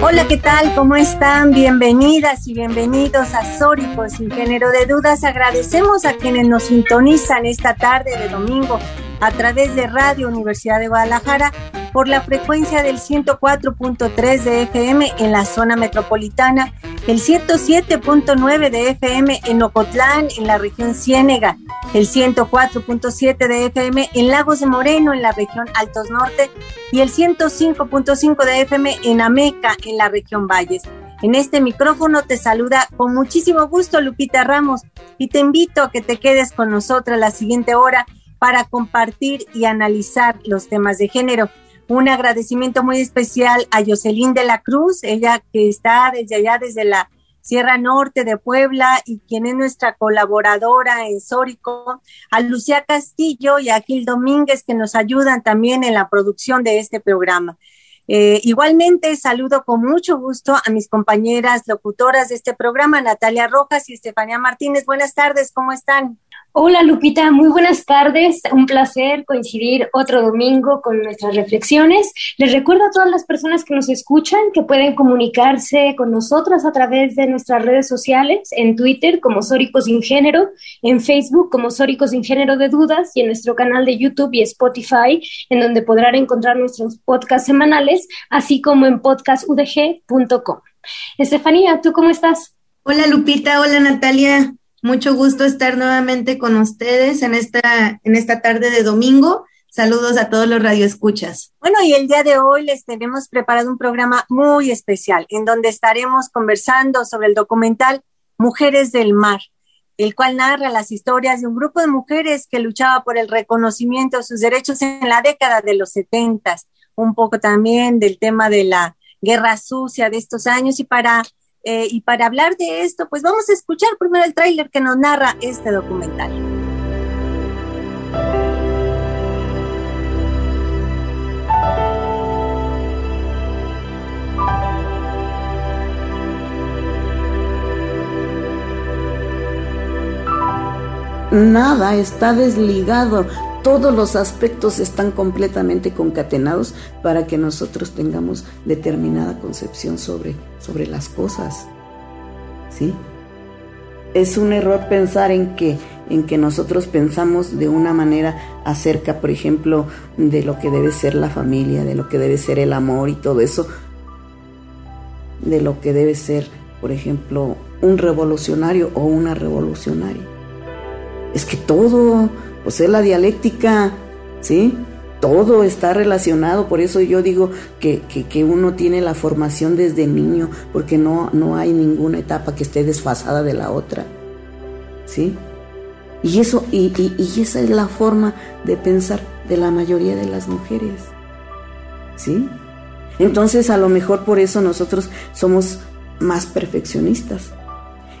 Hola, ¿qué tal? ¿Cómo están? Bienvenidas y bienvenidos a Sórico, sin género de dudas. Agradecemos a quienes nos sintonizan esta tarde de domingo a través de Radio Universidad de Guadalajara por la frecuencia del 104.3 de FM en la zona metropolitana, el 107.9 de FM en Ocotlán, en la región Ciénega, el 104.7 de FM en Lagos de Moreno, en la región Altos Norte, y el 105.5 de FM en Ameca, en la región Valles. En este micrófono te saluda con muchísimo gusto Lupita Ramos y te invito a que te quedes con nosotras la siguiente hora para compartir y analizar los temas de género. Un agradecimiento muy especial a Jocelyn de la Cruz, ella que está desde allá, desde la Sierra Norte de Puebla, y quien es nuestra colaboradora en Sórico, a Lucía Castillo y a Gil Domínguez, que nos ayudan también en la producción de este programa. Igualmente saludo con mucho gusto a mis compañeras locutoras de este programa, Natalia Rojas y Estefanía Martínez. Buenas tardes, ¿cómo están? Hola Lupita, muy buenas tardes, un placer coincidir otro domingo con nuestras reflexiones. Les recuerdo a todas las personas que nos escuchan que pueden comunicarse con nosotros a través de nuestras redes sociales, en Twitter como Sórico Sin Género, en Facebook como Sórico Sin Género de Dudas y en nuestro canal de YouTube y Spotify, en donde podrán encontrar nuestros podcasts semanales, así como en podcastudg.com. Estefanía, ¿tú cómo estás? Hola Lupita, hola Natalia. Mucho gusto estar nuevamente con ustedes en esta tarde de domingo. Saludos a todos los radioescuchas. Bueno, y el día de hoy les tenemos preparado un programa muy especial en donde estaremos conversando sobre el documental Mujeres del Mar, el cual narra las historias de un grupo de mujeres que luchaba por el reconocimiento de sus derechos en la década de los 70s, un poco también del tema de la guerra sucia de estos años, y para hablar de esto, pues vamos a escuchar primero el tráiler que nos narra este documental. Nada está desligado, todos los aspectos están completamente concatenados para que nosotros tengamos determinada concepción sobre las cosas, ¿sí? Es un error pensar en que nosotros pensamos de una manera acerca, por ejemplo, de lo que debe ser la familia, de lo que debe ser el amor y todo eso, de lo que debe ser, por ejemplo, un revolucionario o una revolucionaria. Es que todo... pues es la dialéctica, ¿sí? Todo está relacionado, por eso yo digo que uno tiene la formación desde niño, porque no hay ninguna etapa que esté desfasada de la otra, ¿sí? Y eso, y esa es la forma de pensar de la mayoría de las mujeres, ¿sí? Entonces, a lo mejor por eso nosotros somos más perfeccionistas,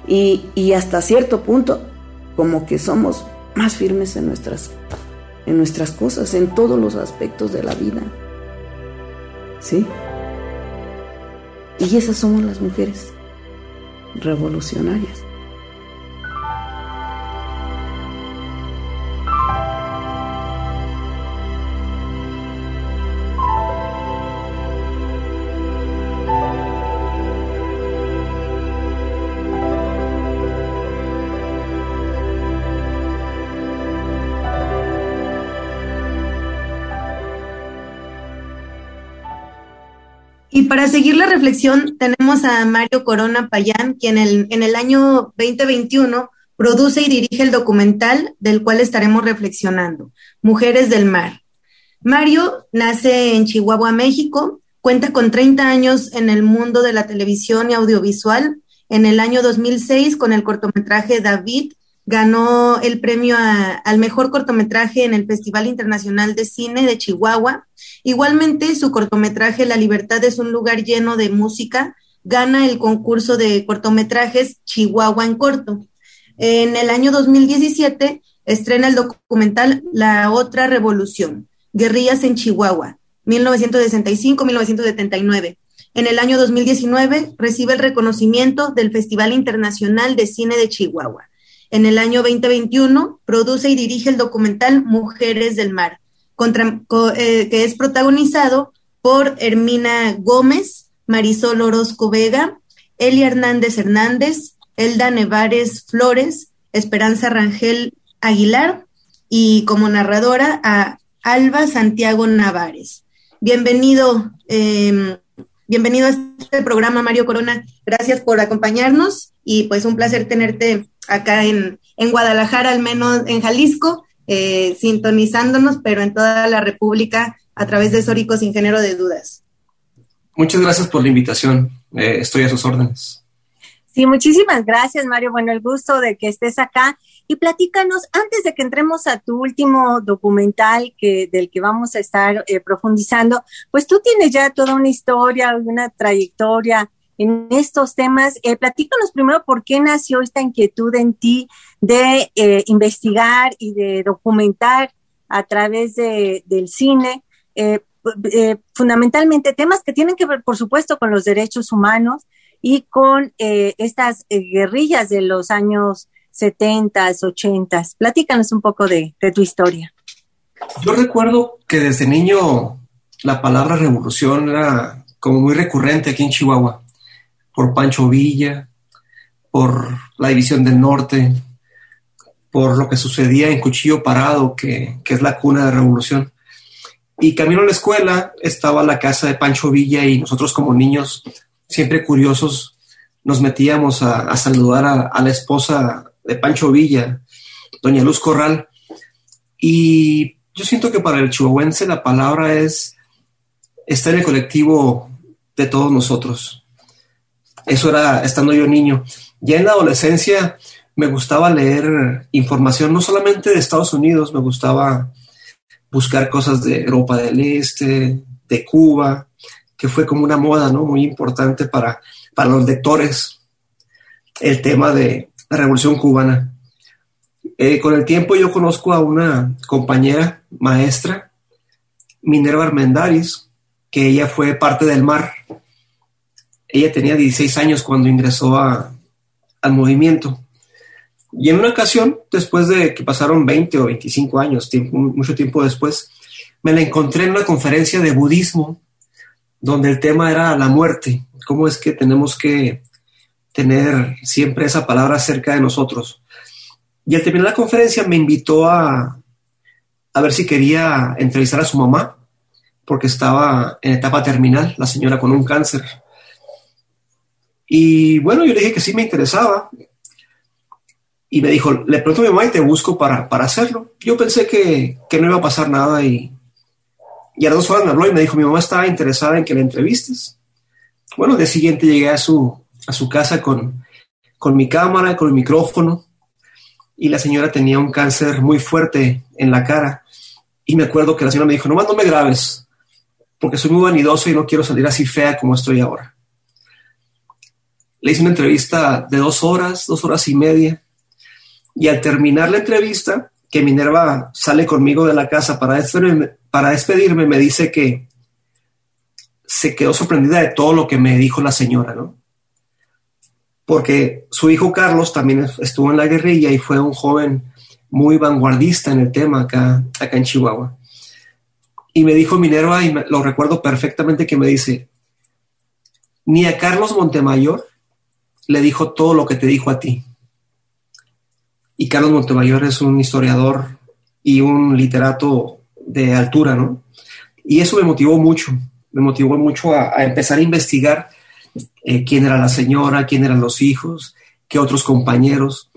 y hasta cierto punto, como que somos más firmes en nuestras cosas, en todos los aspectos de la vida, ¿sí? Y esas somos las mujeres revolucionarias. Y para seguir la reflexión tenemos a Mario Corona Payán, quien en el año 2021 produce y dirige el documental del cual estaremos reflexionando, Mujeres del Mar. Mario nace en Chihuahua, México, cuenta con 30 años en el mundo de la televisión y audiovisual, En el año 2006, con el cortometraje David, ganó el premio al mejor cortometraje en el Festival Internacional de Cine de Chihuahua. Igualmente, su cortometraje La Libertad es un Lugar Lleno de Música gana el concurso de cortometrajes Chihuahua en Corto. En el año 2017 estrena el documental La Otra Revolución, Guerrillas en Chihuahua, 1965-1979. En el año 2019 recibe el reconocimiento del Festival Internacional de Cine de Chihuahua. En el año 2021 produce y dirige el documental Mujeres del Mar, que es protagonizado por Herminia Gómez, Marisol Orozco Vega, Elia Hernández Hernández, Elda Nevárez Flores, Esperanza Rangel Aguilar y como narradora a Alba Santiago Navares. Bienvenido a este programa, Mario Corona. Gracias por acompañarnos y pues un placer tenerte acá en Guadalajara, al menos en Jalisco, sintonizándonos, pero en toda la República a través de Sórico sin género de dudas. Muchas gracias por la invitación. Estoy a sus órdenes. Sí, muchísimas gracias, Mario. Bueno, el gusto de que estés acá. Y platícanos, antes de que entremos a tu último documental del que vamos a estar profundizando, pues tú tienes ya toda una historia, una trayectoria en estos temas. Platícanos primero por qué nació esta inquietud en ti de investigar y de documentar a través del cine, fundamentalmente temas que tienen que ver, por supuesto, con los derechos humanos y con estas guerrillas de los años 70s, 80s. Platícanos un poco de tu historia. Yo recuerdo que desde niño la palabra revolución era como muy recurrente aquí en Chihuahua, por Pancho Villa, por la División del Norte, por lo que sucedía en Cuchillo Parado, que es la cuna de la revolución. Y camino a la escuela estaba la casa de Pancho Villa y nosotros como niños, siempre curiosos, nos metíamos a saludar a la esposa de Pancho Villa, doña Luz Corral. Y yo siento que para el chihuahuense la palabra está en el colectivo de todos nosotros. Eso era estando yo niño. Ya en la adolescencia me gustaba leer información, no solamente de Estados Unidos, me gustaba buscar cosas de Europa del Este, de Cuba, que fue como una moda, ¿no?, muy importante para los lectores, el tema de la Revolución Cubana. Con el tiempo yo conozco a una compañera maestra, Minerva Armendáriz, que ella fue parte del MAR. Ella tenía 16 años cuando ingresó al movimiento. Y en una ocasión, después de que pasaron 20 o 25 años, mucho tiempo después, me la encontré en una conferencia de budismo donde el tema era la muerte. ¿Cómo es que tenemos que tener siempre esa palabra cerca de nosotros? Y al terminar la conferencia me invitó a ver si quería entrevistar a su mamá, porque estaba en etapa terminal, la señora con un cáncer. Y bueno, yo le dije que sí me interesaba. Y me dijo, le pregunto a mi mamá y te busco para hacerlo. Yo pensé que no iba a pasar nada y a las 2 horas me habló y me dijo, mi mamá estaba interesada en que la entrevistes. Bueno, al día siguiente llegué a su casa con mi cámara, con el micrófono. Y la señora tenía un cáncer muy fuerte en la cara. Y me acuerdo que la señora me dijo, nomás no me grabes, porque soy muy vanidoso y no quiero salir así fea como estoy ahora. Le hice una entrevista de 2 horas, 2 horas y media. Y al terminar la entrevista, que Minerva sale conmigo de la casa para despedirme, me dice que se quedó sorprendida de todo lo que me dijo la señora, ¿no? Porque su hijo Carlos también estuvo en la guerrilla y fue un joven muy vanguardista en el tema acá en Chihuahua. Y me dijo Minerva, y lo recuerdo perfectamente, que me dice, ni a Carlos Montemayor le dijo todo lo que te dijo a ti. Y Carlos Montemayor es un historiador y un literato de altura, ¿no? Y eso me motivó mucho a empezar a investigar quién era la señora, quién eran los hijos, qué otros compañeros,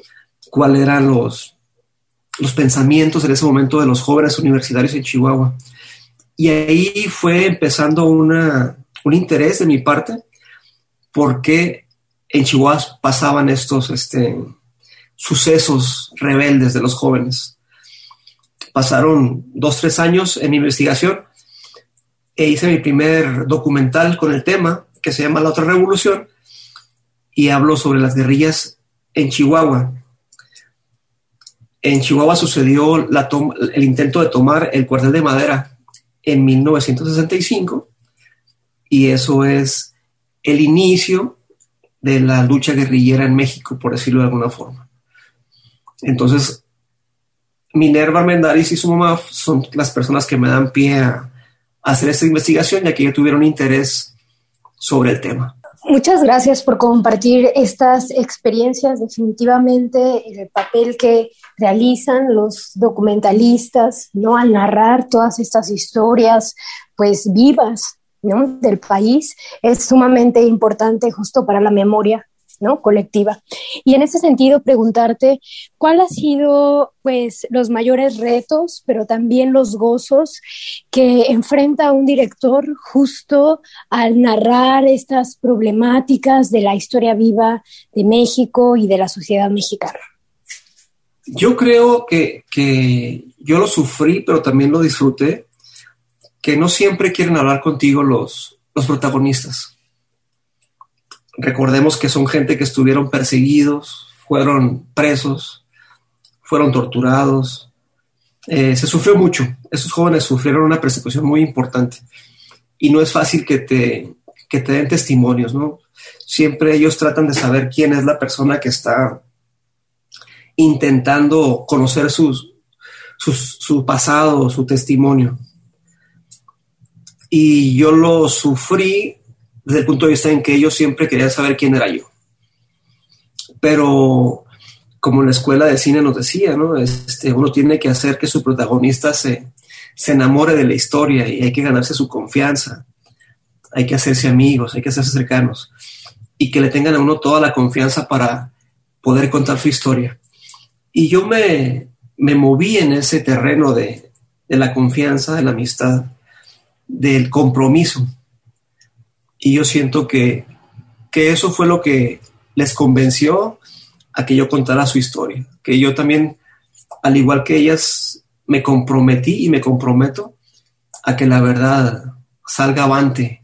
cuáles eran los pensamientos en ese momento de los jóvenes universitarios en Chihuahua. Y ahí fue empezando un interés de mi parte, porque en Chihuahua pasaban estos sucesos rebeldes de los jóvenes. Pasaron 2-3 años en mi investigación e hice mi primer documental con el tema, que se llama La Otra Revolución, y hablo sobre las guerrillas en Chihuahua. En Chihuahua sucedió el intento de tomar el cuartel de Madera en 1965, y eso es el inicio de la lucha guerrillera en México, por decirlo de alguna forma. Entonces, Minerva Armendáriz y su mamá son las personas que me dan pie a hacer esta investigación, ya que ellos tuvieron interés sobre el tema. Muchas gracias por compartir estas experiencias. Definitivamente el papel que realizan los documentalistas, ¿no?, al narrar todas estas historias, pues vivas, ¿no?, del país, es sumamente importante justo para la memoria, ¿no?, colectiva. Y en ese sentido preguntarte, ¿cuál ha sido, pues, los mayores retos, pero también los gozos que enfrenta un director justo al narrar estas problemáticas de la historia viva de México y de la sociedad mexicana? Yo creo que yo lo sufrí, pero también lo disfruté, que no siempre quieren hablar contigo los protagonistas. Recordemos que son gente que estuvieron perseguidos, fueron presos, fueron torturados. Se sufrió mucho. Esos jóvenes sufrieron una persecución muy importante. Y no es fácil que te den testimonios, ¿no? Siempre ellos tratan de saber quién es la persona que está intentando conocer su pasado, su testimonio. Y yo lo sufrí desde el punto de vista en que ellos siempre querían saber quién era yo. Pero, como en la escuela de cine nos decía, ¿no?, uno tiene que hacer que su protagonista se enamore de la historia, y hay que ganarse su confianza, hay que hacerse amigos, hay que hacerse cercanos, y que le tengan a uno toda la confianza para poder contar su historia. Y yo me moví en ese terreno de la confianza, de la amistad, del compromiso. Y yo siento que eso fue lo que les convenció a que yo contara su historia. Que yo también, al igual que ellas, me comprometí y me comprometo a que la verdad salga avante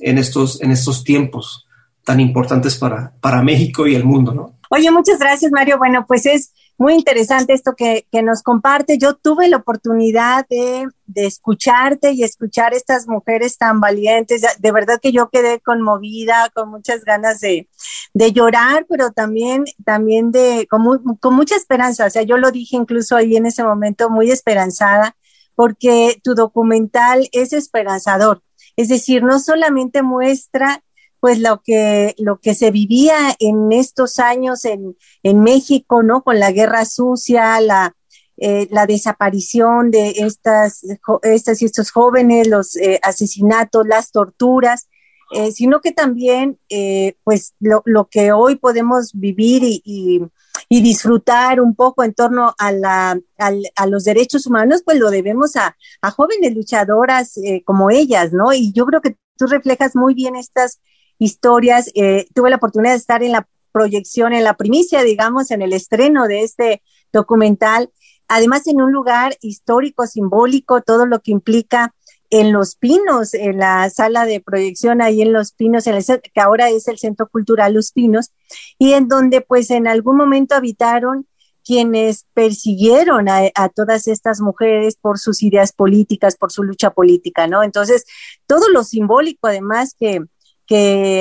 en estos tiempos tan importantes para México y el mundo, ¿no? Oye, muchas gracias, Mario. Bueno, pues es muy interesante esto que nos comparte. Yo tuve la oportunidad de escucharte y escuchar estas mujeres tan valientes. De verdad que yo quedé conmovida, con muchas ganas de llorar, pero también con mucha esperanza. O sea, yo lo dije incluso ahí en ese momento, muy esperanzada, porque tu documental es esperanzador. Es decir, no solamente muestra pues lo que se vivía en estos años en México, ¿no?, con la guerra sucia, la desaparición de estos jóvenes, los asesinatos, las torturas, sino que también pues lo que hoy podemos vivir y disfrutar un poco en torno a los derechos humanos, pues lo debemos a jóvenes luchadoras como ellas, ¿no? Y yo creo que tú reflejas muy bien estas historias. Tuve la oportunidad de estar en la proyección, en la primicia, digamos, en el estreno de este documental, además en un lugar histórico, simbólico, todo lo que implica en Los Pinos, en la sala de proyección ahí en Los Pinos, que ahora es el Centro Cultural Los Pinos, y en donde pues en algún momento habitaron quienes persiguieron a todas estas mujeres por sus ideas políticas, por su lucha política, ¿no? Entonces, todo lo simbólico además que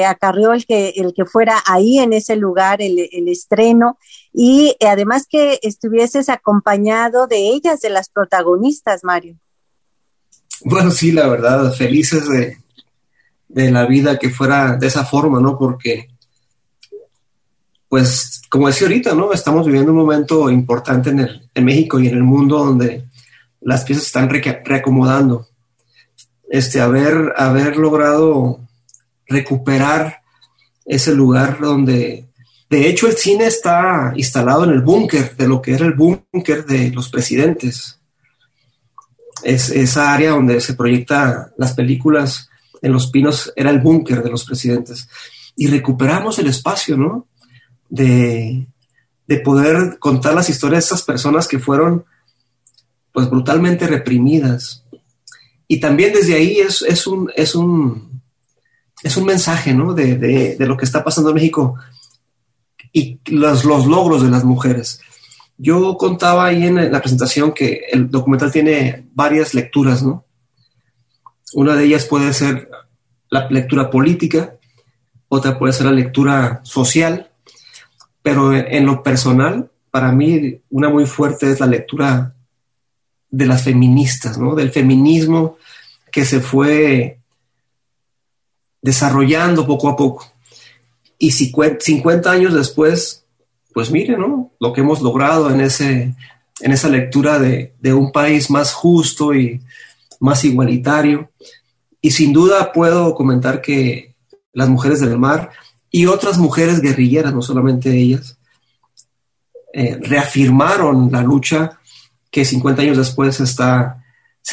acarreó el que fuera ahí en ese lugar el estreno, y además que estuvieses acompañado de ellas, de las protagonistas, Mario. Bueno, sí, la verdad, felices de la vida que fuera de esa forma, ¿no? Porque, pues, como decía ahorita, ¿no?, estamos viviendo un momento importante en México y en el mundo, donde las piezas están reacomodando. Haber logrado recuperar ese lugar donde, de hecho, el cine está instalado en el búnker de lo que era el búnker de los presidentes. Es esa área donde se proyecta las películas en Los Pinos, era el búnker de los presidentes. y recuperamos el espacio, ¿no? De poder contar las historias de esas personas que fueron, pues, brutalmente reprimidas. Y también desde ahí es un mensaje, ¿no? De lo que está pasando en México y los logros de las mujeres. Yo contaba ahí en la presentación que el documental tiene varias lecturas, ¿no? Una de ellas puede ser la lectura política, otra puede ser la lectura social, pero en lo personal, para mí, una muy fuerte es la lectura de las feministas, ¿no? Del feminismo que se fue desarrollando poco a poco. Y 50 años después, pues mire, ¿no? Lo que hemos logrado en esa lectura de un país más justo y más igualitario. Y sin duda puedo comentar que las mujeres del mar y otras mujeres guerrilleras, no solamente ellas, reafirmaron la lucha que 50 años después se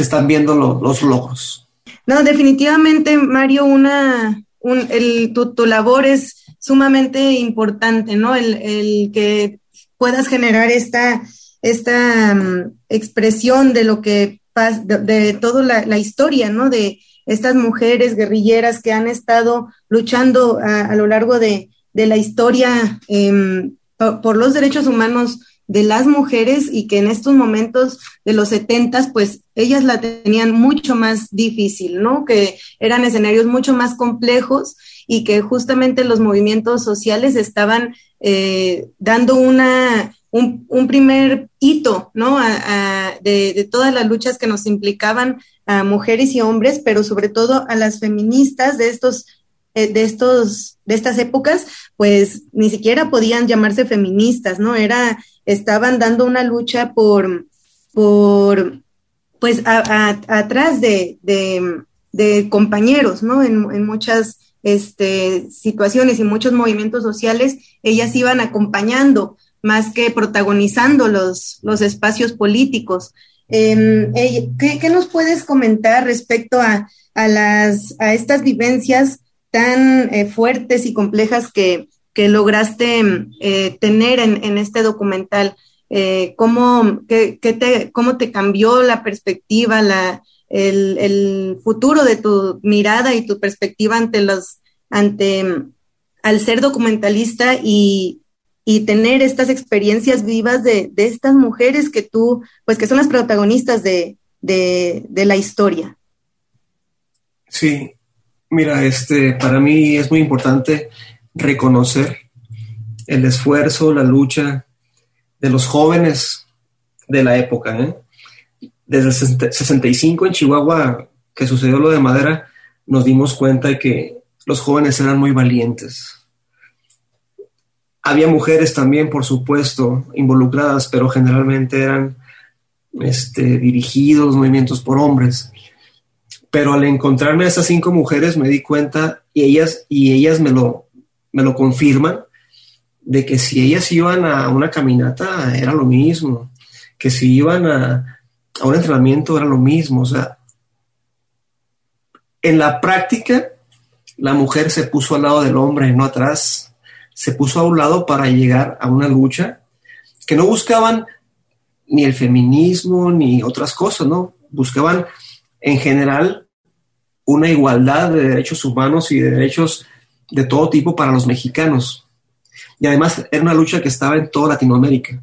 están viendo los logros. No, definitivamente, Mario, tu labor es sumamente importante, ¿no? El que puedas generar esta expresión de lo que pasa, de toda la historia, ¿no? De estas mujeres guerrilleras que han estado luchando a lo largo de la historia por los derechos humanos de las mujeres, y que en estos momentos de los 70s, pues ellas la tenían mucho más difícil, ¿no? Que eran escenarios mucho más complejos y que justamente los movimientos sociales estaban dando un primer hito, ¿no? De todas las luchas que nos implicaban a mujeres y hombres, pero sobre todo a las feministas de estas épocas, pues ni siquiera podían llamarse feministas, ¿no? Estaban dando una lucha por atrás de compañeros, ¿no? En muchas situaciones y muchos movimientos sociales, ellas iban acompañando más que protagonizando los espacios políticos. ¿Qué nos puedes comentar respecto a estas vivencias tan fuertes y complejas que lograste tener en este documental? ¿Cómo te cambió la perspectiva, el futuro de tu mirada y tu perspectiva al ser documentalista y tener estas experiencias vivas de estas mujeres que tú, pues, que son las protagonistas de la historia? Sí, mira, para mí es muy importante reconocer el esfuerzo, la lucha de los jóvenes de la época, ¿eh? Desde el 65 en Chihuahua, que sucedió lo de Madera, nos dimos cuenta de que los jóvenes eran muy valientes. Había mujeres también, por supuesto, involucradas, pero generalmente eran dirigidos, movimientos por hombres. Pero al encontrarme a esas 5 mujeres me di cuenta, y ellas me lo confirman, de que si ellas iban a una caminata era lo mismo, que si iban a un entrenamiento era lo mismo. O sea, en la práctica la mujer se puso al lado del hombre, no atrás, se puso a un lado para llegar a una lucha que no buscaban ni el feminismo ni otras cosas, ¿no? Buscaban en general una igualdad de derechos humanos y de derechos de todo tipo para los mexicanos, y además era una lucha que estaba en toda Latinoamérica.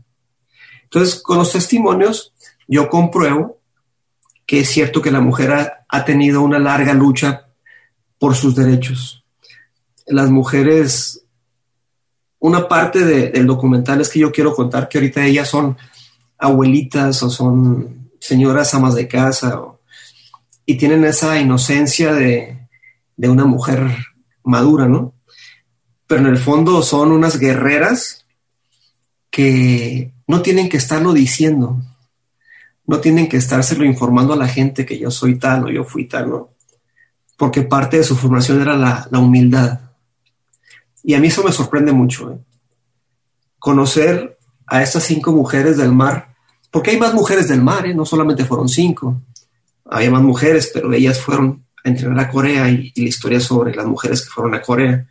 Entonces, con los testimonios yo compruebo que es cierto que la mujer ha tenido una larga lucha por sus derechos. Las mujeres, una parte del documental es que yo quiero contar que ahorita ellas son abuelitas o son señoras amas de casa y tienen esa inocencia de una mujer madura, ¿no? Pero en el fondo son unas guerreras que no tienen que estarlo diciendo. No tienen que estárselo informando a la gente que yo soy tal o yo fui tal, ¿no? Porque parte de su formación era la humildad. Y a mí eso me sorprende mucho, ¿eh? Conocer a estas 5 mujeres del mar, porque hay más mujeres del mar, ¿eh? No solamente fueron 5. Había más mujeres, pero ellas fueron a entrenar a Corea y la historia sobre las mujeres que fueron a Corea.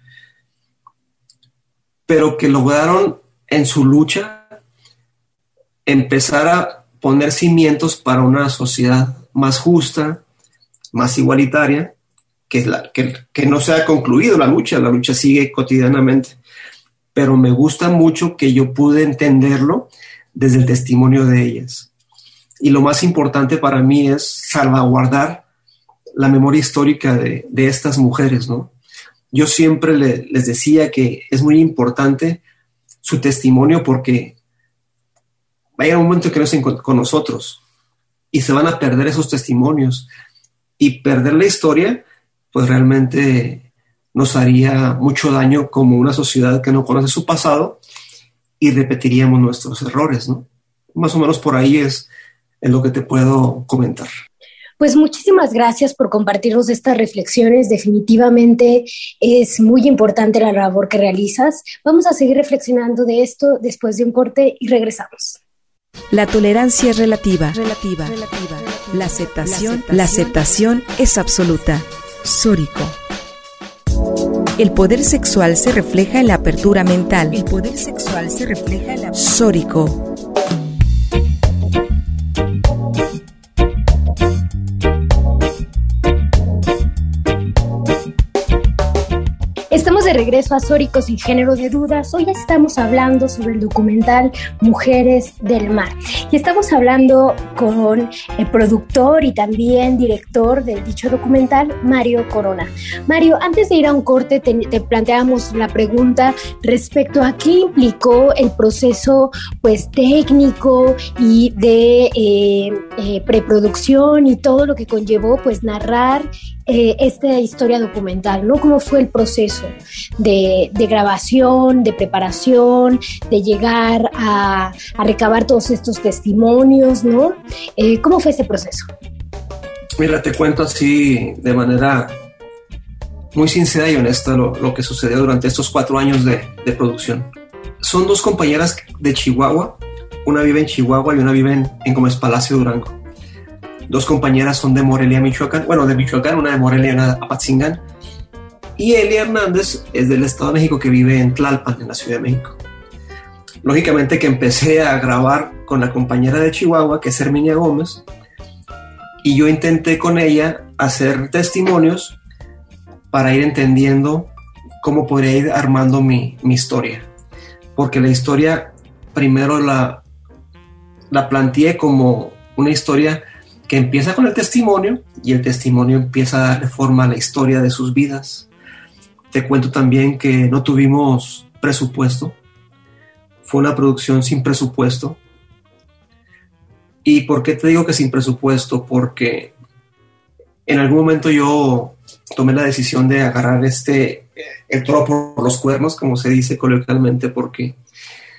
pero que lograron en su lucha empezar a poner cimientos para una sociedad más justa, más igualitaria, que no se ha concluido la lucha sigue cotidianamente, pero me gusta mucho que yo pude entenderlo desde el testimonio de ellas. Y lo más importante para mí es salvaguardar la memoria histórica de estas mujeres, ¿no? Yo siempre les decía que es muy importante su testimonio porque va a llegar un momento que no estén con nosotros y se van a perder esos testimonios. Y perder la historia, pues realmente nos haría mucho daño como una sociedad que no conoce su pasado y repetiríamos nuestros errores, ¿no? Más o menos por ahí es lo que te puedo comentar. Pues muchísimas gracias por compartirnos estas reflexiones. Definitivamente es muy importante la labor que realizas. Vamos a seguir reflexionando de esto después de un corte y regresamos. La tolerancia es relativa. La aceptación es absoluta. Sórico. El poder sexual se refleja en la apertura mental. Sórico. De regreso a Sórico sin género de dudas. Hoy estamos hablando sobre el documental Mujeres del Mar y estamos hablando con el productor y también director de dicho documental, Mario Corona. Mario, antes de ir a un corte te planteamos la pregunta respecto a qué implicó el proceso pues técnico y de preproducción y todo lo que conllevó pues narrar esta historia documental, ¿no? ¿Cómo fue el proceso de grabación, de preparación, de llegar a recabar todos estos testimonios, ¿no? ¿Cómo fue ese proceso? Mira, te cuento así de manera muy sincera y honesta lo que sucedió durante estos 4 años de producción. Son 2 compañeras de Chihuahua, una vive en Chihuahua y una vive en Gómez Palacio, Durango. 2 compañeras son de Morelia, Michoacán. Bueno, de Michoacán, una de Morelia y una de Apatzingán. Y Elia Hernández es del Estado de México, que vive en Tlalpan, en la Ciudad de México. Lógicamente que empecé a grabar con la compañera de Chihuahua, que es Herminia Gómez. Y yo intenté con ella hacer testimonios para ir entendiendo cómo podría ir armando mi historia. Porque la historia primero la planteé como una historia que empieza con el testimonio y el testimonio empieza a darle forma a la historia de sus vidas. Te cuento también que no tuvimos presupuesto, fue una producción sin presupuesto. ¿Y por qué te digo que sin presupuesto? Porque en algún momento yo tomé la decisión de agarrar el toro por los cuernos, como se dice coloquialmente, porque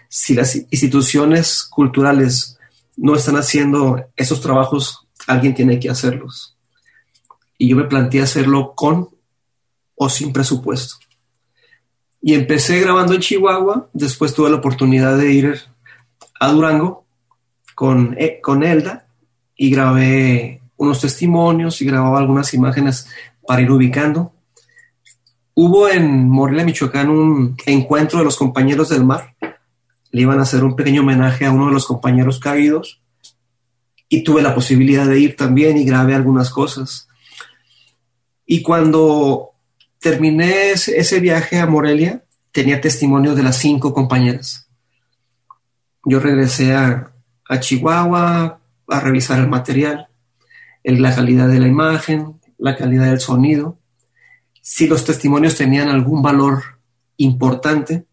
si las instituciones culturales no están haciendo esos trabajos, alguien tiene que hacerlos. Y yo me planteé hacerlo con o sin presupuesto. Y empecé grabando en Chihuahua, después tuve la oportunidad de ir a Durango con Elda y grabé unos testimonios y grababa algunas imágenes para ir ubicando. Hubo en Morelia, Michoacán, un encuentro de los compañeros del mar. Le iban a hacer un pequeño homenaje a uno de los compañeros caídos y tuve la posibilidad de ir también y grabé algunas cosas. Y cuando terminé ese viaje a Morelia, tenía testimonio de las 5 compañeras. Yo regresé a Chihuahua a revisar el material, la calidad de la imagen, la calidad del sonido, si los testimonios tenían algún valor importante.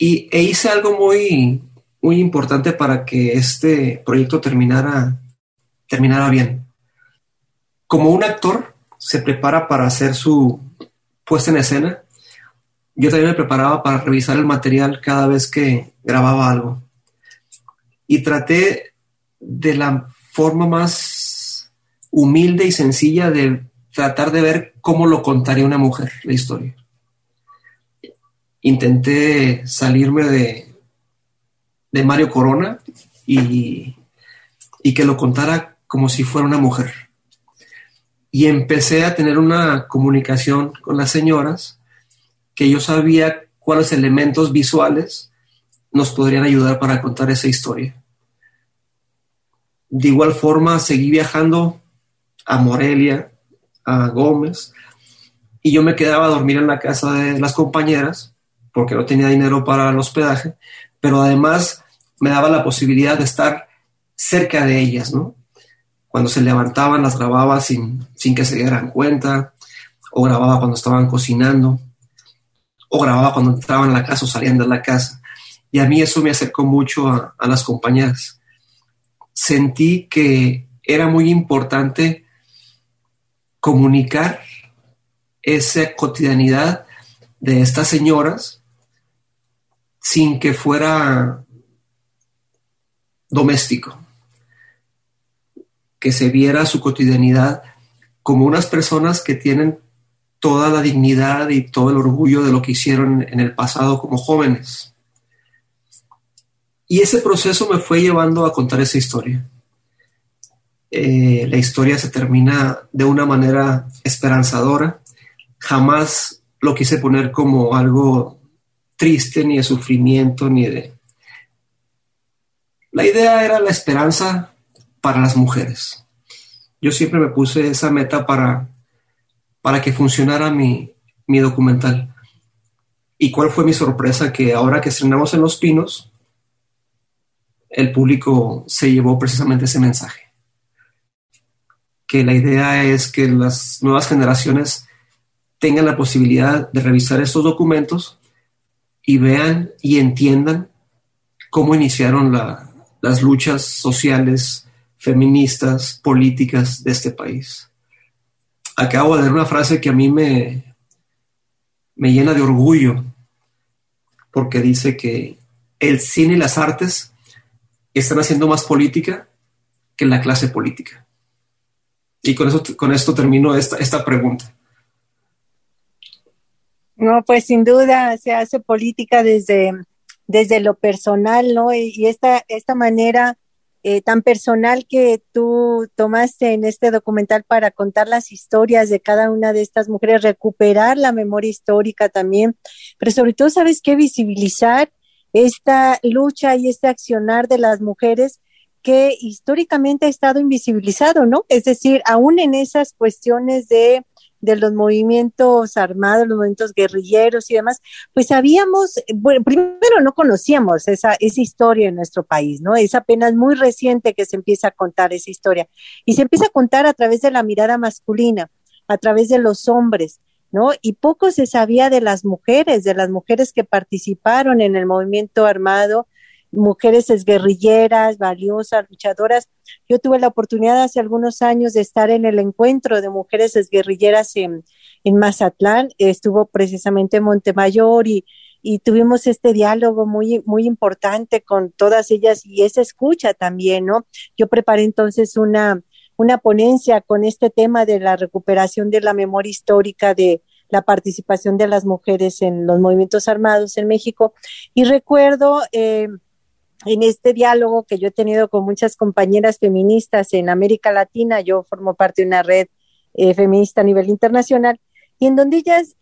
E hice algo muy, muy importante para que este proyecto terminara bien. Como un actor se prepara para hacer su puesta en escena, yo también me preparaba para revisar el material cada vez que grababa algo. Y traté de la forma más humilde y sencilla de tratar de ver cómo lo contaría una mujer la historia. Intenté salirme de Mario Corona y que lo contara como si fuera una mujer. Y empecé a tener una comunicación con las señoras que yo sabía cuáles elementos visuales nos podrían ayudar para contar esa historia. De igual forma, seguí viajando a Morelia, a Gómez, y yo me quedaba a dormir en la casa de las compañeras porque no tenía dinero para el hospedaje, pero además me daba la posibilidad de estar cerca de ellas, ¿no? Cuando se levantaban las grababa sin que se dieran cuenta, o grababa cuando estaban cocinando, o grababa cuando entraban a la casa o salían de la casa. Y a mí eso me acercó mucho a las compañeras. Sentí que era muy importante comunicar esa cotidianidad de estas señoras sin que fuera doméstico, que se viera su cotidianidad como unas personas que tienen toda la dignidad y todo el orgullo de lo que hicieron en el pasado como jóvenes. Y ese proceso me fue llevando a contar esa historia. La historia se termina de una manera esperanzadora. Jamás lo quise poner como algo triste, ni de sufrimiento, ni de... La idea era la esperanza para las mujeres. Yo siempre me puse esa meta para que funcionara mi documental. ¿Y cuál fue mi sorpresa? Que ahora que estrenamos en Los Pinos, el público se llevó precisamente ese mensaje. Que la idea es que las nuevas generaciones tengan la posibilidad de revisar estos documentos y vean y entiendan cómo iniciaron las luchas sociales, feministas, políticas de este país. Acabo de leer una frase que a mí me llena de orgullo, porque dice que el cine y las artes están haciendo más política que la clase política. Y con esto termino esta pregunta. No, pues sin duda se hace política desde lo personal, ¿no? Y esta manera tan personal que tú tomaste en este documental para contar las historias de cada una de estas mujeres, recuperar la memoria histórica también, pero sobre todo, ¿sabes qué? Visibilizar esta lucha y este accionar de las mujeres que históricamente ha estado invisibilizado, ¿no? Es decir, aún en esas cuestiones de los movimientos armados, los movimientos guerrilleros y demás, pues sabíamos, bueno, primero no conocíamos esa historia en nuestro país, ¿no? Es apenas muy reciente que se empieza a contar esa historia, y se empieza a contar a través de la mirada masculina, a través de los hombres, ¿no? Y poco se sabía de las mujeres, que participaron en el movimiento armado, mujeres exguerrilleras, valiosas, luchadoras. Yo tuve la oportunidad hace algunos años de estar en el encuentro de mujeres exguerrilleras en Mazatlán, estuvo precisamente Montemayor y tuvimos este diálogo muy, muy importante con todas ellas y esa escucha también, ¿no? Yo preparé entonces una ponencia con este tema de la recuperación de la memoria histórica de la participación de las mujeres en los movimientos armados en México y recuerdo... en este diálogo que yo he tenido con muchas compañeras feministas en América Latina, yo formo parte de una red feminista a nivel internacional, y en donde ellas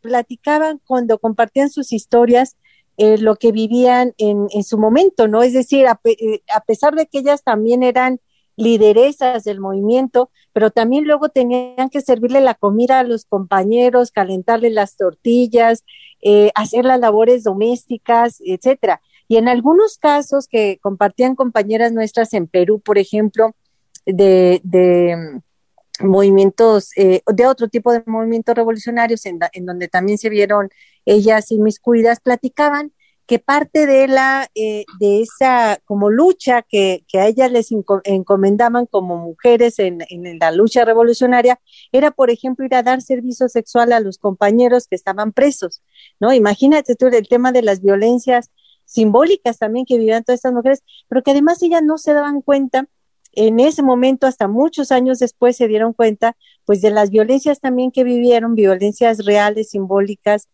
platicaban cuando compartían sus historias lo que vivían en su momento, ¿no? Es decir, a pesar de que ellas también eran lideresas del movimiento, pero también luego tenían que servirle la comida a los compañeros, calentarle las tortillas, hacer las labores domésticas, etcétera. Y en algunos casos que compartían compañeras nuestras en Perú, por ejemplo, de movimientos, de otro tipo de movimientos revolucionarios, en donde también se vieron ellas inmiscuidas, platicaban que parte de esa como lucha que a ellas les encomendaban como mujeres en la lucha revolucionaria era, por ejemplo, ir a dar servicio sexual a los compañeros que estaban presos, ¿no? Imagínate tú el tema de las violencias simbólicas también que vivían todas estas mujeres, pero que además ellas no se daban cuenta en ese momento, hasta muchos años después se dieron cuenta, pues de las violencias también que vivieron, violencias reales, simbólicas,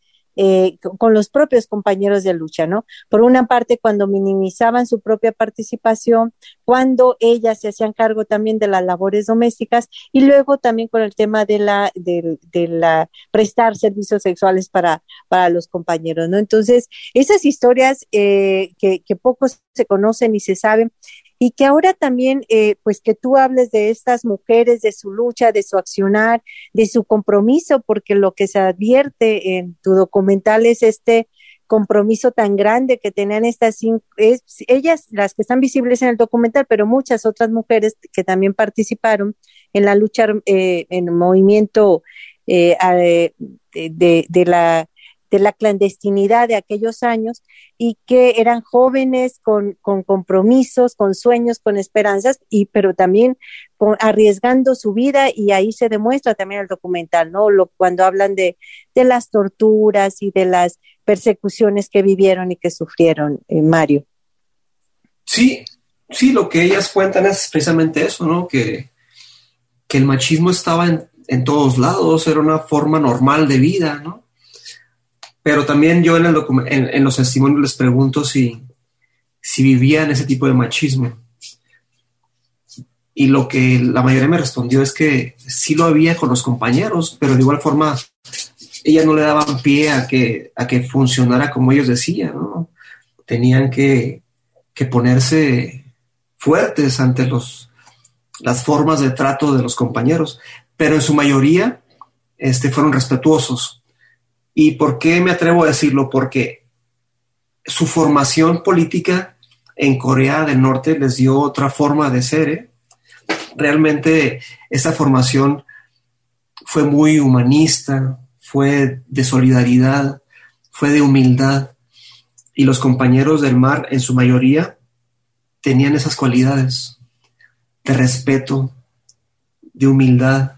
con los propios compañeros de lucha, ¿no? Por una parte, cuando minimizaban su propia participación, cuando ellas se hacían cargo también de las labores domésticas, y luego también con el tema de prestar servicios sexuales para los compañeros, ¿no? Entonces, esas historias que pocos se conocen y se saben, y que ahora también, pues que tú hables de estas mujeres, de su lucha, de su accionar, de su compromiso, porque lo que se advierte en tu documental es este compromiso tan grande que tenían estas cinco, ellas, las que están visibles en el documental, pero muchas otras mujeres que también participaron en la lucha, en el movimiento de la clandestinidad de aquellos años, y que eran jóvenes con compromisos, con sueños, con esperanzas, pero también arriesgando su vida, y ahí se demuestra también el documental, ¿no? Cuando hablan de las torturas y de las persecuciones que vivieron y que sufrieron, Mario. Sí, lo que ellas cuentan es precisamente eso, ¿no? Que el machismo estaba en todos lados, era una forma normal de vida, ¿no? Pero también yo en los testimonios les pregunto si vivían ese tipo de machismo. Y lo que la mayoría me respondió es que sí lo había con los compañeros, pero de igual forma ellas no le daban pie a que funcionara como ellos decían, ¿no? Tenían que ponerse fuertes ante las formas de trato de los compañeros. Pero en su mayoría fueron respetuosos. ¿Y por qué me atrevo a decirlo? Porque su formación política en Corea del Norte les dio otra forma de ser, ¿eh? Realmente esa formación fue muy humanista, fue de solidaridad, fue de humildad. Y los compañeros del mar, en su mayoría, tenían esas cualidades de respeto, de humildad.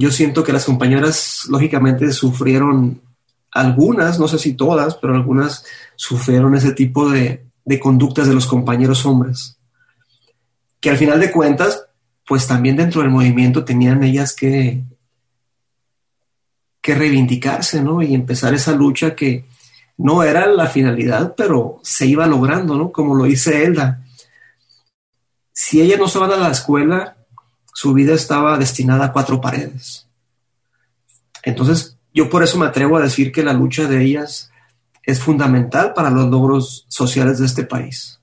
Yo siento que las compañeras, lógicamente, sufrieron algunas, no sé si todas, pero algunas sufrieron ese tipo de conductas de los compañeros hombres. Que al final de cuentas, pues también dentro del movimiento tenían ellas que reivindicarse, ¿no? Y empezar esa lucha que no era la finalidad, pero se iba logrando, ¿no? Como lo dice Elda. Si ellas no se van a la escuela, su vida estaba destinada a cuatro paredes. Entonces, yo por eso me atrevo a decir que la lucha de ellas es fundamental para los logros sociales de este país.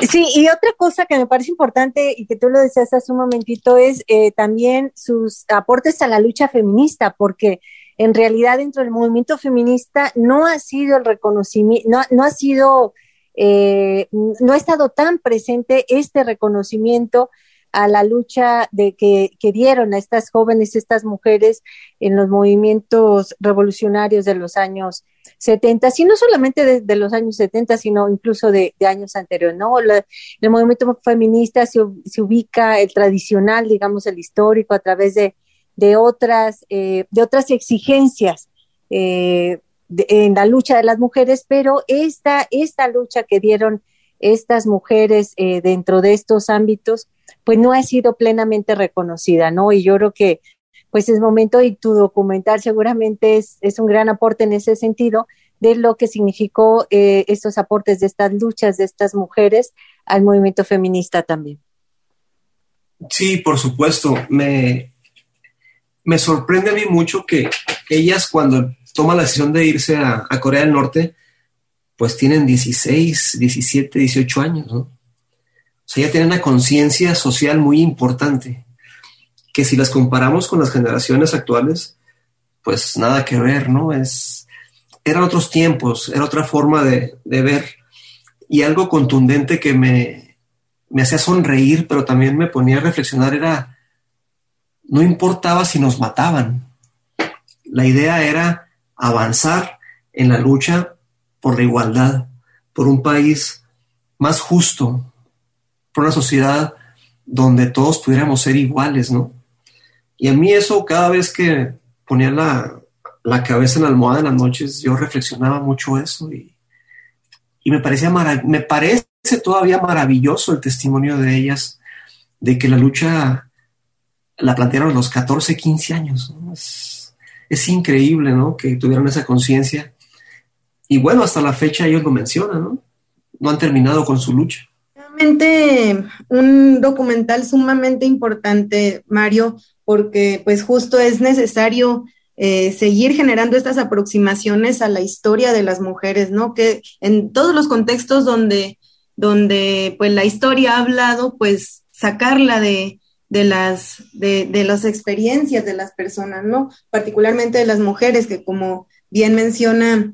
Sí, y otra cosa que me parece importante y que tú lo decías hace un momentito es también sus aportes a la lucha feminista, porque en realidad dentro del movimiento feminista no ha sido el reconocimiento, no ha sido, no ha estado tan presente este reconocimiento a la lucha de que dieron a estas jóvenes, estas mujeres en los movimientos revolucionarios de los años 70, y no solamente de los años 70, sino incluso de años anteriores, ¿no? El movimiento feminista se ubica, el tradicional, digamos, el histórico, a través de otras exigencias en la lucha de las mujeres, pero esta lucha que dieron estas mujeres dentro de estos ámbitos, pues no ha sido plenamente reconocida, ¿no? Y yo creo que pues es momento, y tu documental seguramente es un gran aporte en ese sentido, de lo que significó estos aportes de estas luchas de estas mujeres al movimiento feminista también. Sí, por supuesto. Me sorprende a mí mucho que ellas, cuando toman la decisión de irse a Corea del Norte, pues tienen 16, 17, 18 años, ¿no? O sea, ya tienen una conciencia social muy importante, que si las comparamos con las generaciones actuales, pues nada que ver, ¿no? Eran otros tiempos, era otra forma de ver. Y algo contundente que me hacía sonreír, pero también me ponía a reflexionar, era, no importaba si nos mataban. La idea era avanzar en la lucha por la igualdad, por un país más justo, por una sociedad donde todos pudiéramos ser iguales, ¿no? Y a mí eso, cada vez que ponía la cabeza en la almohada en las noches, yo reflexionaba mucho eso, y me parece todavía maravilloso el testimonio de ellas, de que la lucha la plantearon a los 14, 15 años, ¿no? Es increíble, ¿no?, que tuvieran esa conciencia. Y bueno, hasta la fecha ellos lo mencionan, ¿no? No han terminado con su lucha. Realmente un documental sumamente importante, Mario, porque pues justo es necesario seguir generando estas aproximaciones a la historia de las mujeres, ¿no? Que en todos los contextos donde pues la historia ha hablado, pues sacarla de las experiencias de las personas, ¿no? Particularmente de las mujeres, que como bien menciona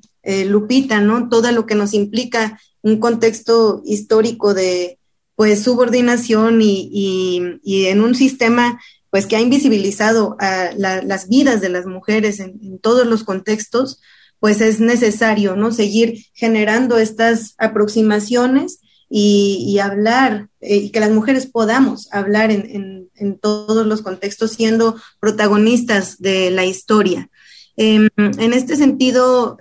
Lupita, ¿no?, todo lo que nos implica un contexto histórico de pues subordinación y en un sistema pues que ha invisibilizado a las vidas de las mujeres en todos los contextos, pues es necesario, ¿no?, seguir generando estas aproximaciones y hablar, y que las mujeres podamos hablar en todos los contextos, siendo protagonistas de la historia. En este sentido,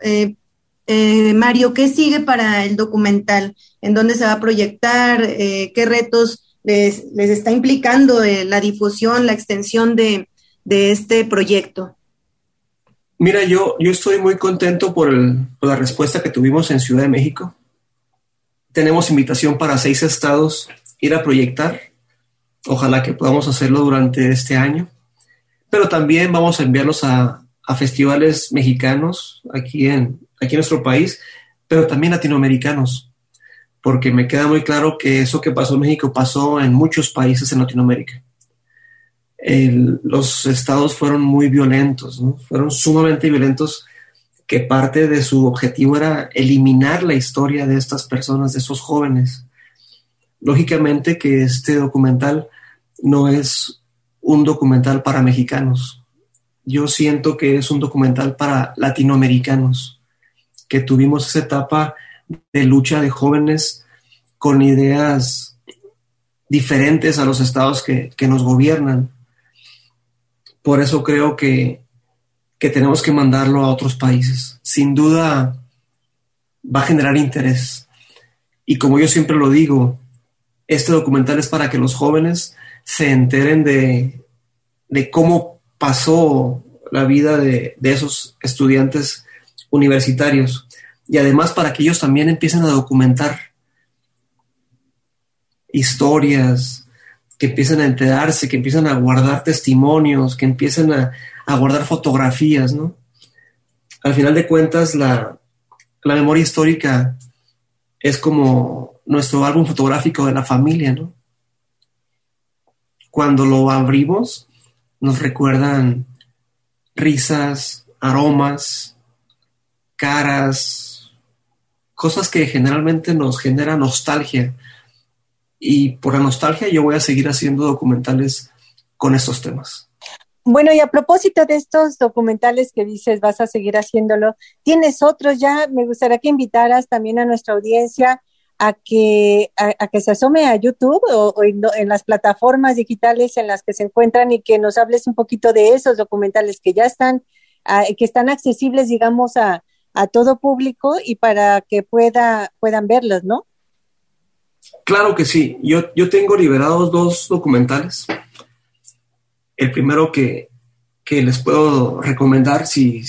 Mario, ¿qué sigue para el documental? ¿En dónde se va a proyectar? ¿Qué retos les está implicando la difusión, la extensión de este proyecto? Mira, yo estoy muy contento por la respuesta que tuvimos en Ciudad de México. Tenemos invitación para 6 estados ir a proyectar. Ojalá que podamos hacerlo durante este año. Pero también vamos a enviarlos a festivales mexicanos aquí en nuestro país, pero también latinoamericanos, porque me queda muy claro que eso que pasó en México pasó en muchos países en Latinoamérica. Los estados fueron muy violentos, ¿no? Fueron sumamente violentos, que parte de su objetivo era eliminar la historia de estas personas, de esos jóvenes. Lógicamente que este documental no es un documental para mexicanos. Yo siento que es un documental para latinoamericanos, que tuvimos esa etapa de lucha de jóvenes con ideas diferentes a los estados que nos gobiernan. Por eso creo que tenemos que mandarlo a otros países. Sin duda va a generar interés. Y como yo siempre lo digo, este documental es para que los jóvenes se enteren de cómo pasó la vida de esos estudiantes universitarios, y además para que ellos también empiecen a documentar historias, que empiecen a enterarse, que empiecen a guardar testimonios, que empiecen a guardar fotografías, ¿no? Al final de cuentas, la memoria histórica es como nuestro álbum fotográfico de la familia, ¿no? Cuando lo abrimos, nos recuerdan risas, aromas, caras, cosas que generalmente nos genera nostalgia. Y por la nostalgia yo voy a seguir haciendo documentales con estos temas. Bueno, y a propósito de estos documentales que dices vas a seguir haciéndolo, ¿tienes otros ya? Me gustaría que invitaras también a nuestra audiencia a que se asome a YouTube o en las plataformas digitales en las que se encuentran, y que nos hables un poquito de esos documentales que ya están, que están accesibles, digamos, a todo público, y para que puedan verlos, ¿no? Claro que sí. Yo tengo liberados 2 documentales. El primero que les puedo recomendar, si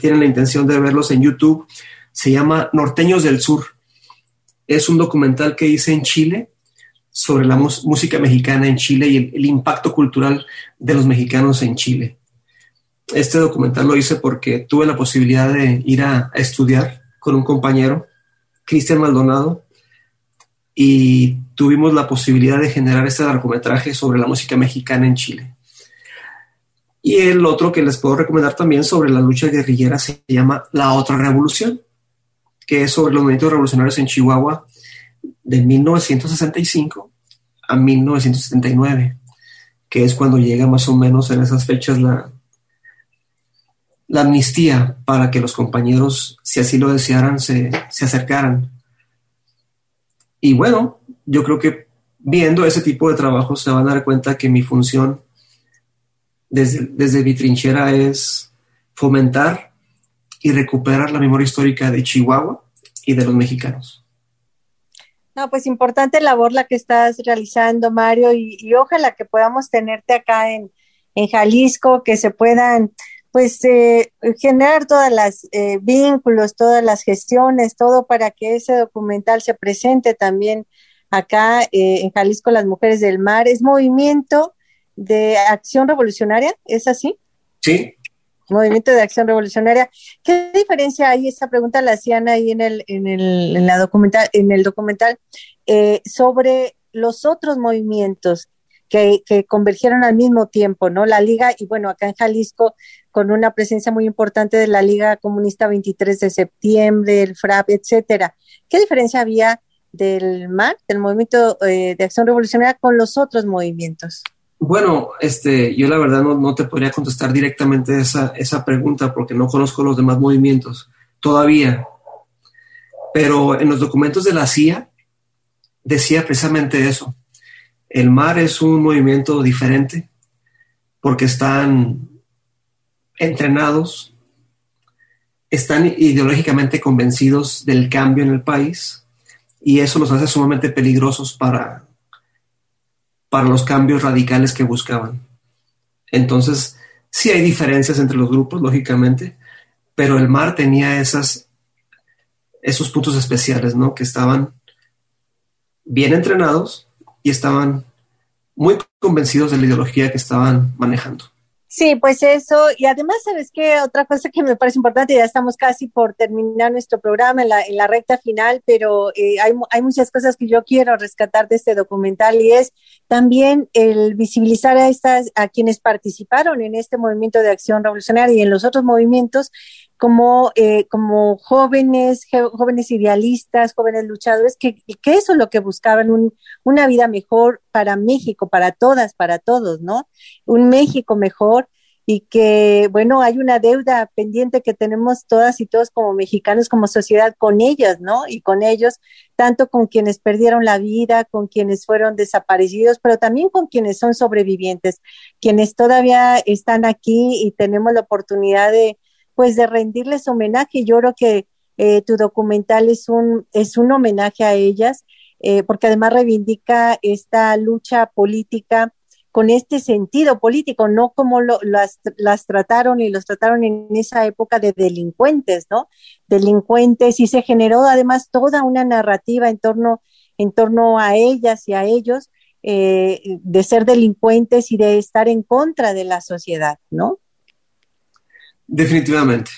tienen la intención de verlos en YouTube, se llama Norteños del Sur. Es un documental que hice en Chile sobre la música mexicana en Chile y el impacto cultural de los mexicanos en Chile. Este documental lo hice porque tuve la posibilidad de ir a estudiar con un compañero, Cristian Maldonado, y tuvimos la posibilidad de generar este largometraje sobre la música mexicana en Chile. Y el otro que les puedo recomendar también sobre la lucha guerrillera se llama La Otra Revolución, que es sobre los movimientos revolucionarios en Chihuahua de 1965 a 1979, que es cuando llega más o menos en esas fechas la amnistía para que los compañeros, si así lo desearan, se acercaran. Y bueno, yo creo que viendo ese tipo de trabajo se van a dar cuenta que mi función desde mi trinchera es fomentar y recuperar la memoria histórica de Chihuahua y de los mexicanos. No, pues importante labor la que estás realizando, Mario, y ojalá que podamos tenerte acá en Jalisco, que se puedan pues generar todas las vínculos, todas las gestiones, todo para que ese documental se presente también acá en Jalisco. Las Mujeres del Mar es Movimiento de Acción Revolucionaria, ¿es así? Sí. Movimiento de Acción Revolucionaria. ¿Qué diferencia hay? Esta pregunta la hacían ahí en el documental sobre los otros movimientos que convergieron al mismo tiempo, ¿no? La Liga, y bueno, acá en Jalisco, con una presencia muy importante de la Liga Comunista 23 de septiembre, el FRAP, etcétera. ¿Qué diferencia había del MAR, del Movimiento de Acción Revolucionaria, con los otros movimientos? Bueno, yo la verdad no te podría contestar directamente esa pregunta porque no conozco los demás movimientos todavía. Pero en los documentos de la CIA decía precisamente eso. El MAR es un movimiento diferente porque están entrenados, están ideológicamente convencidos del cambio en el país y eso los hace sumamente peligrosos para los cambios radicales que buscaban. Entonces, sí hay diferencias entre los grupos, lógicamente, pero el MAR tenía esos puntos especiales, ¿no? Que estaban bien entrenados y estaban muy convencidos de la ideología que estaban manejando. Sí, pues eso. Y además, ¿sabes qué? Otra cosa que me parece importante, ya estamos casi por terminar nuestro programa en la recta final, pero hay muchas cosas que yo quiero rescatar de este documental y es también el visibilizar a quienes participaron en este movimiento de acción revolucionaria y en los otros movimientos como jóvenes idealistas, jóvenes luchadores, que eso es lo que buscaban, una vida mejor para México, para todas, para todos, ¿no? Un México mejor y que, bueno, hay una deuda pendiente que tenemos todas y todos como mexicanos, como sociedad, con ellas, ¿no? Y con ellos, tanto con quienes perdieron la vida, con quienes fueron desaparecidos, pero también con quienes son sobrevivientes, quienes todavía están aquí y tenemos la oportunidad de rendirles homenaje. Yo creo que tu documental es un homenaje a ellas, porque además reivindica esta lucha política con este sentido político, no como las trataron y los trataron en esa época de delincuentes, ¿no? Delincuentes, y se generó además toda una narrativa en torno a ellas y a ellos de ser delincuentes y de estar en contra de la sociedad, ¿no? Definitivamente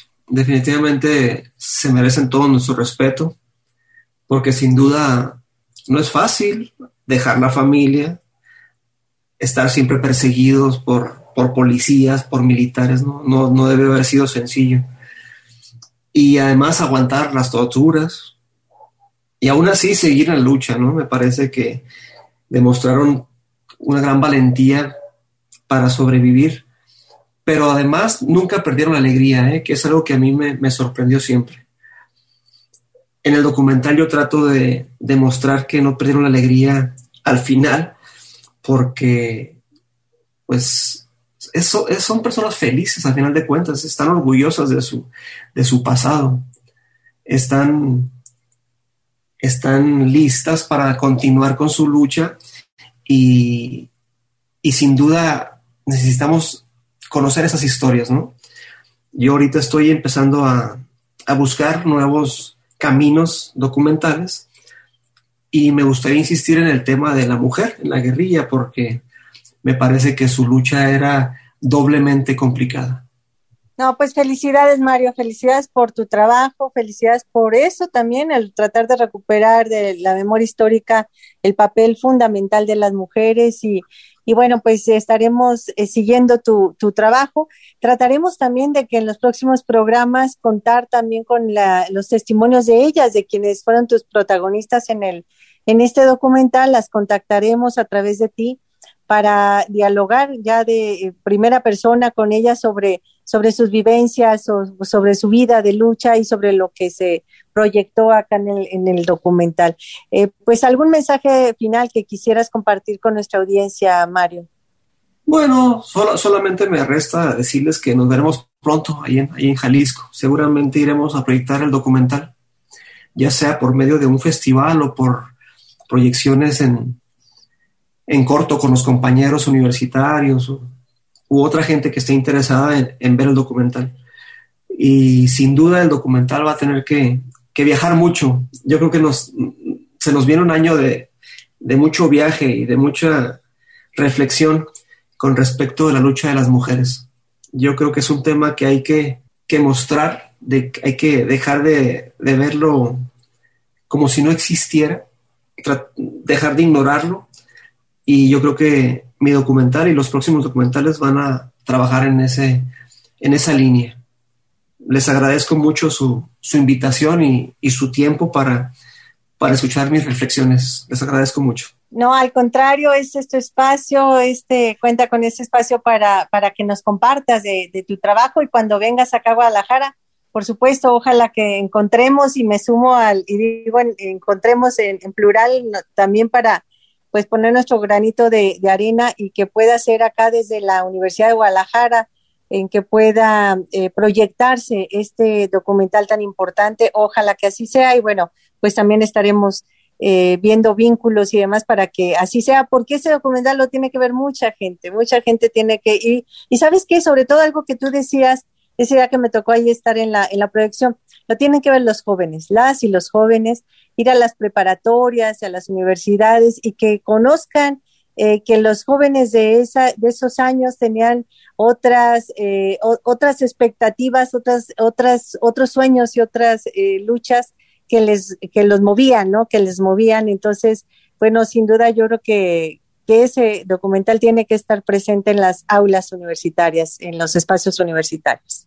se merecen todo nuestro respeto, porque sin duda no es fácil dejar la familia, estar siempre perseguidos por policías, por militares, no debe haber sido sencillo. Y además aguantar las torturas y aún así seguir en la lucha, ¿no? Me parece que demostraron una gran valentía para sobrevivir. Pero además nunca perdieron la alegría, que es algo que a mí me sorprendió siempre. En el documental yo trato de demostrar que no perdieron la alegría al final, porque pues son personas felices al final de cuentas, están orgullosas de su pasado, están listas para continuar con su lucha y sin duda necesitamos conocer esas historias, ¿no? Yo ahorita estoy empezando a buscar nuevos caminos documentales y me gustaría insistir en el tema de la mujer, en la guerrilla, porque me parece que su lucha era doblemente complicada. No, pues felicidades, Mario, felicidades por tu trabajo, felicidades por eso también, el tratar de recuperar de la memoria histórica el papel fundamental de las mujeres y bueno, pues estaremos siguiendo tu trabajo. Trataremos también de que en los próximos programas contar también con los testimonios de ellas, de quienes fueron tus protagonistas en este documental. Las contactaremos a través de ti para dialogar ya de primera persona con ellas sobre sus vivencias, sobre su vida de lucha y sobre lo que se proyectó acá en el documental. Pues algún mensaje final que quisieras compartir con nuestra audiencia, Mario. Bueno, solamente me resta decirles que nos veremos pronto ahí en Jalisco. Seguramente iremos a proyectar el documental, ya sea por medio de un festival o por proyecciones en corto con los compañeros universitarios o u otra gente que esté interesada en ver el documental. Y sin duda el documental va a tener que viajar mucho. Yo creo que se nos viene un año de mucho viaje y de mucha reflexión con respecto de la lucha de las mujeres. Yo creo que es un tema que hay que mostrar, hay que dejar de verlo como si no existiera, dejar de ignorarlo, y yo creo que mi documental y los próximos documentales van a trabajar en esa línea. Les agradezco mucho su invitación y su tiempo para escuchar mis reflexiones. Les agradezco mucho. No, al contrario, este es tu espacio, cuenta con este espacio para que nos compartas de tu trabajo, y cuando vengas acá a Guadalajara, por supuesto, ojalá que encontremos, y me sumo encontremos en plural también, para pues poner nuestro granito de arena, y que pueda ser acá desde la Universidad de Guadalajara, en que pueda proyectarse este documental tan importante. Ojalá que así sea, y bueno, pues también estaremos viendo vínculos y demás para que así sea, porque ese documental lo tiene que ver mucha gente tiene que ir, y ¿sabes qué? Sobre todo algo que tú decías, ese día que me tocó ahí estar en la proyección, lo tienen que ver los jóvenes, las y los jóvenes, ir a las preparatorias, a las universidades, y que conozcan que los jóvenes de esos años tenían otras expectativas, otros sueños y otras luchas que los movían, ¿no? Que les movían. Entonces, bueno, sin duda yo creo que ese documental tiene que estar presente en las aulas universitarias, en los espacios universitarios.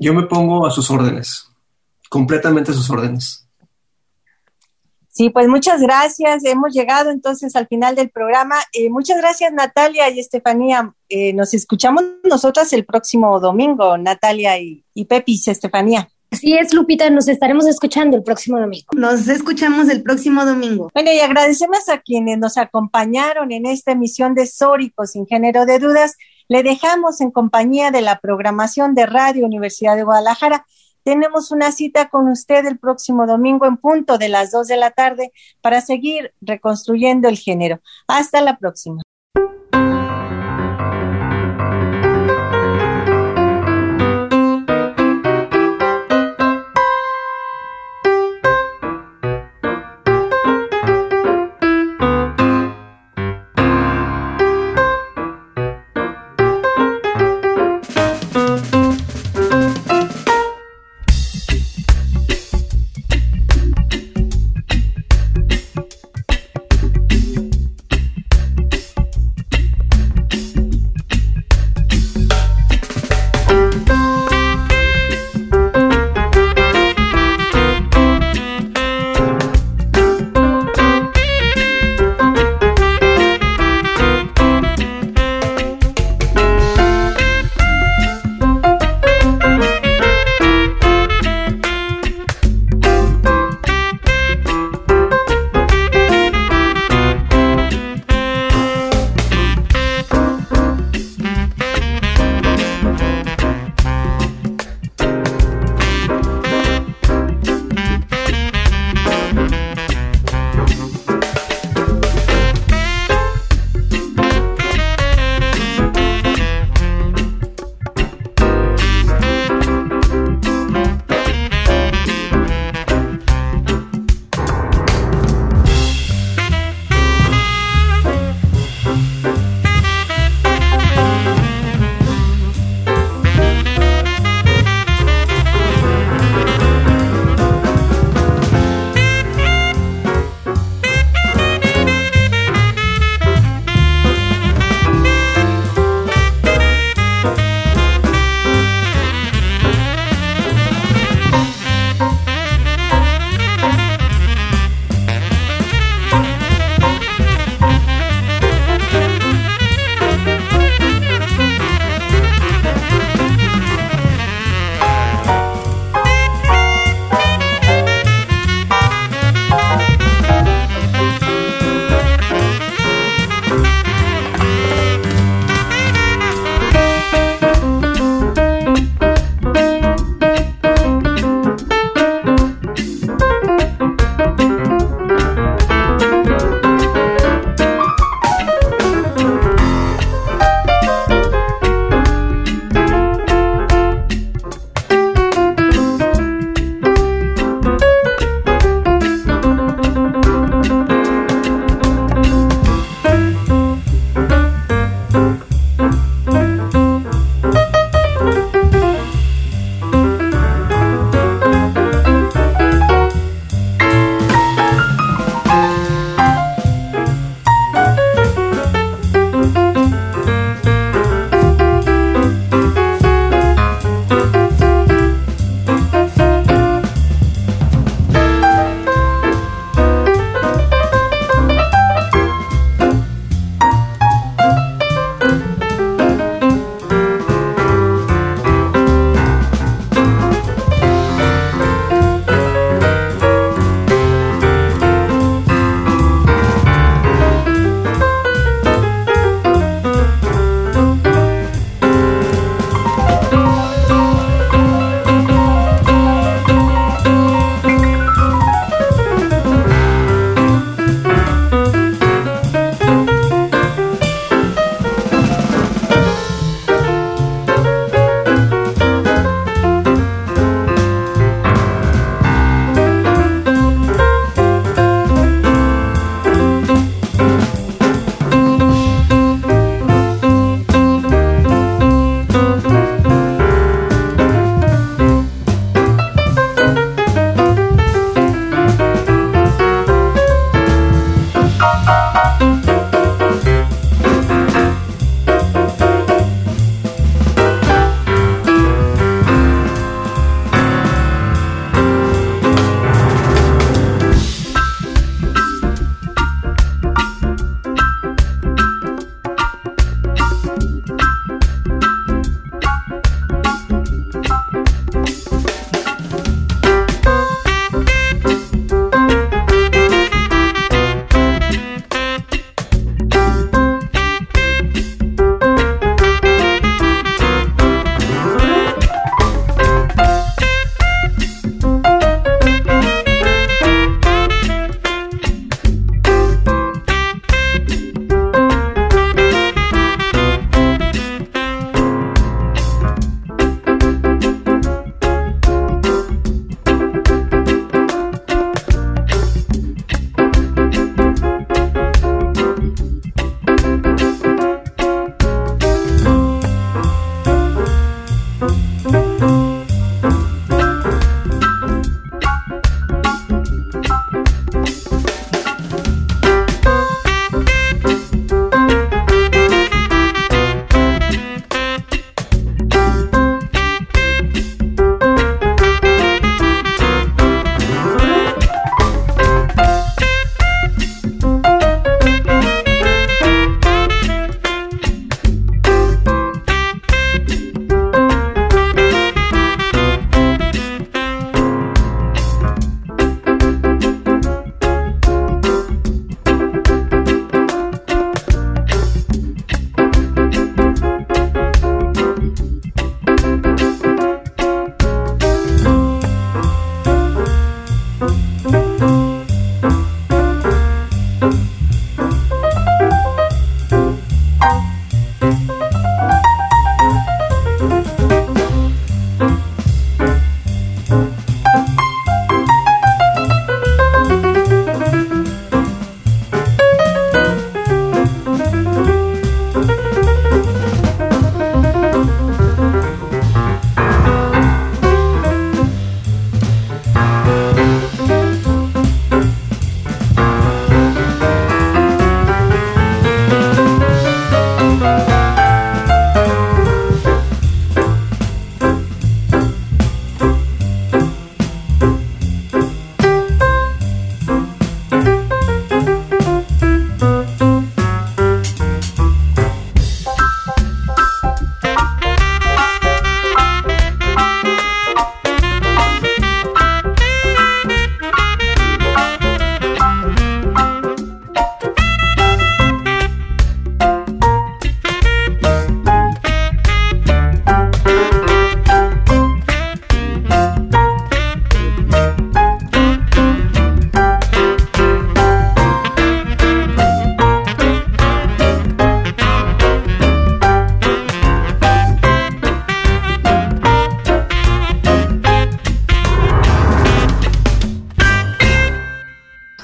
Yo me pongo a sus órdenes, completamente a sus órdenes. Sí, pues muchas gracias. Hemos llegado entonces al final del programa. Muchas gracias, Natalia y Estefanía. Nos escuchamos nosotras el próximo domingo, Natalia y Pepis, Estefanía. Así es, Lupita, nos estaremos escuchando el próximo domingo. Nos escuchamos el próximo domingo. Bueno, y agradecemos a quienes nos acompañaron en esta emisión de Sórico, sin género de dudas. Le dejamos en compañía de la programación de Radio Universidad de Guadalajara. Tenemos una cita con usted el próximo domingo en punto de las 2 de la tarde para seguir reconstruyendo el género. Hasta la próxima.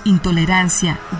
intolerancia,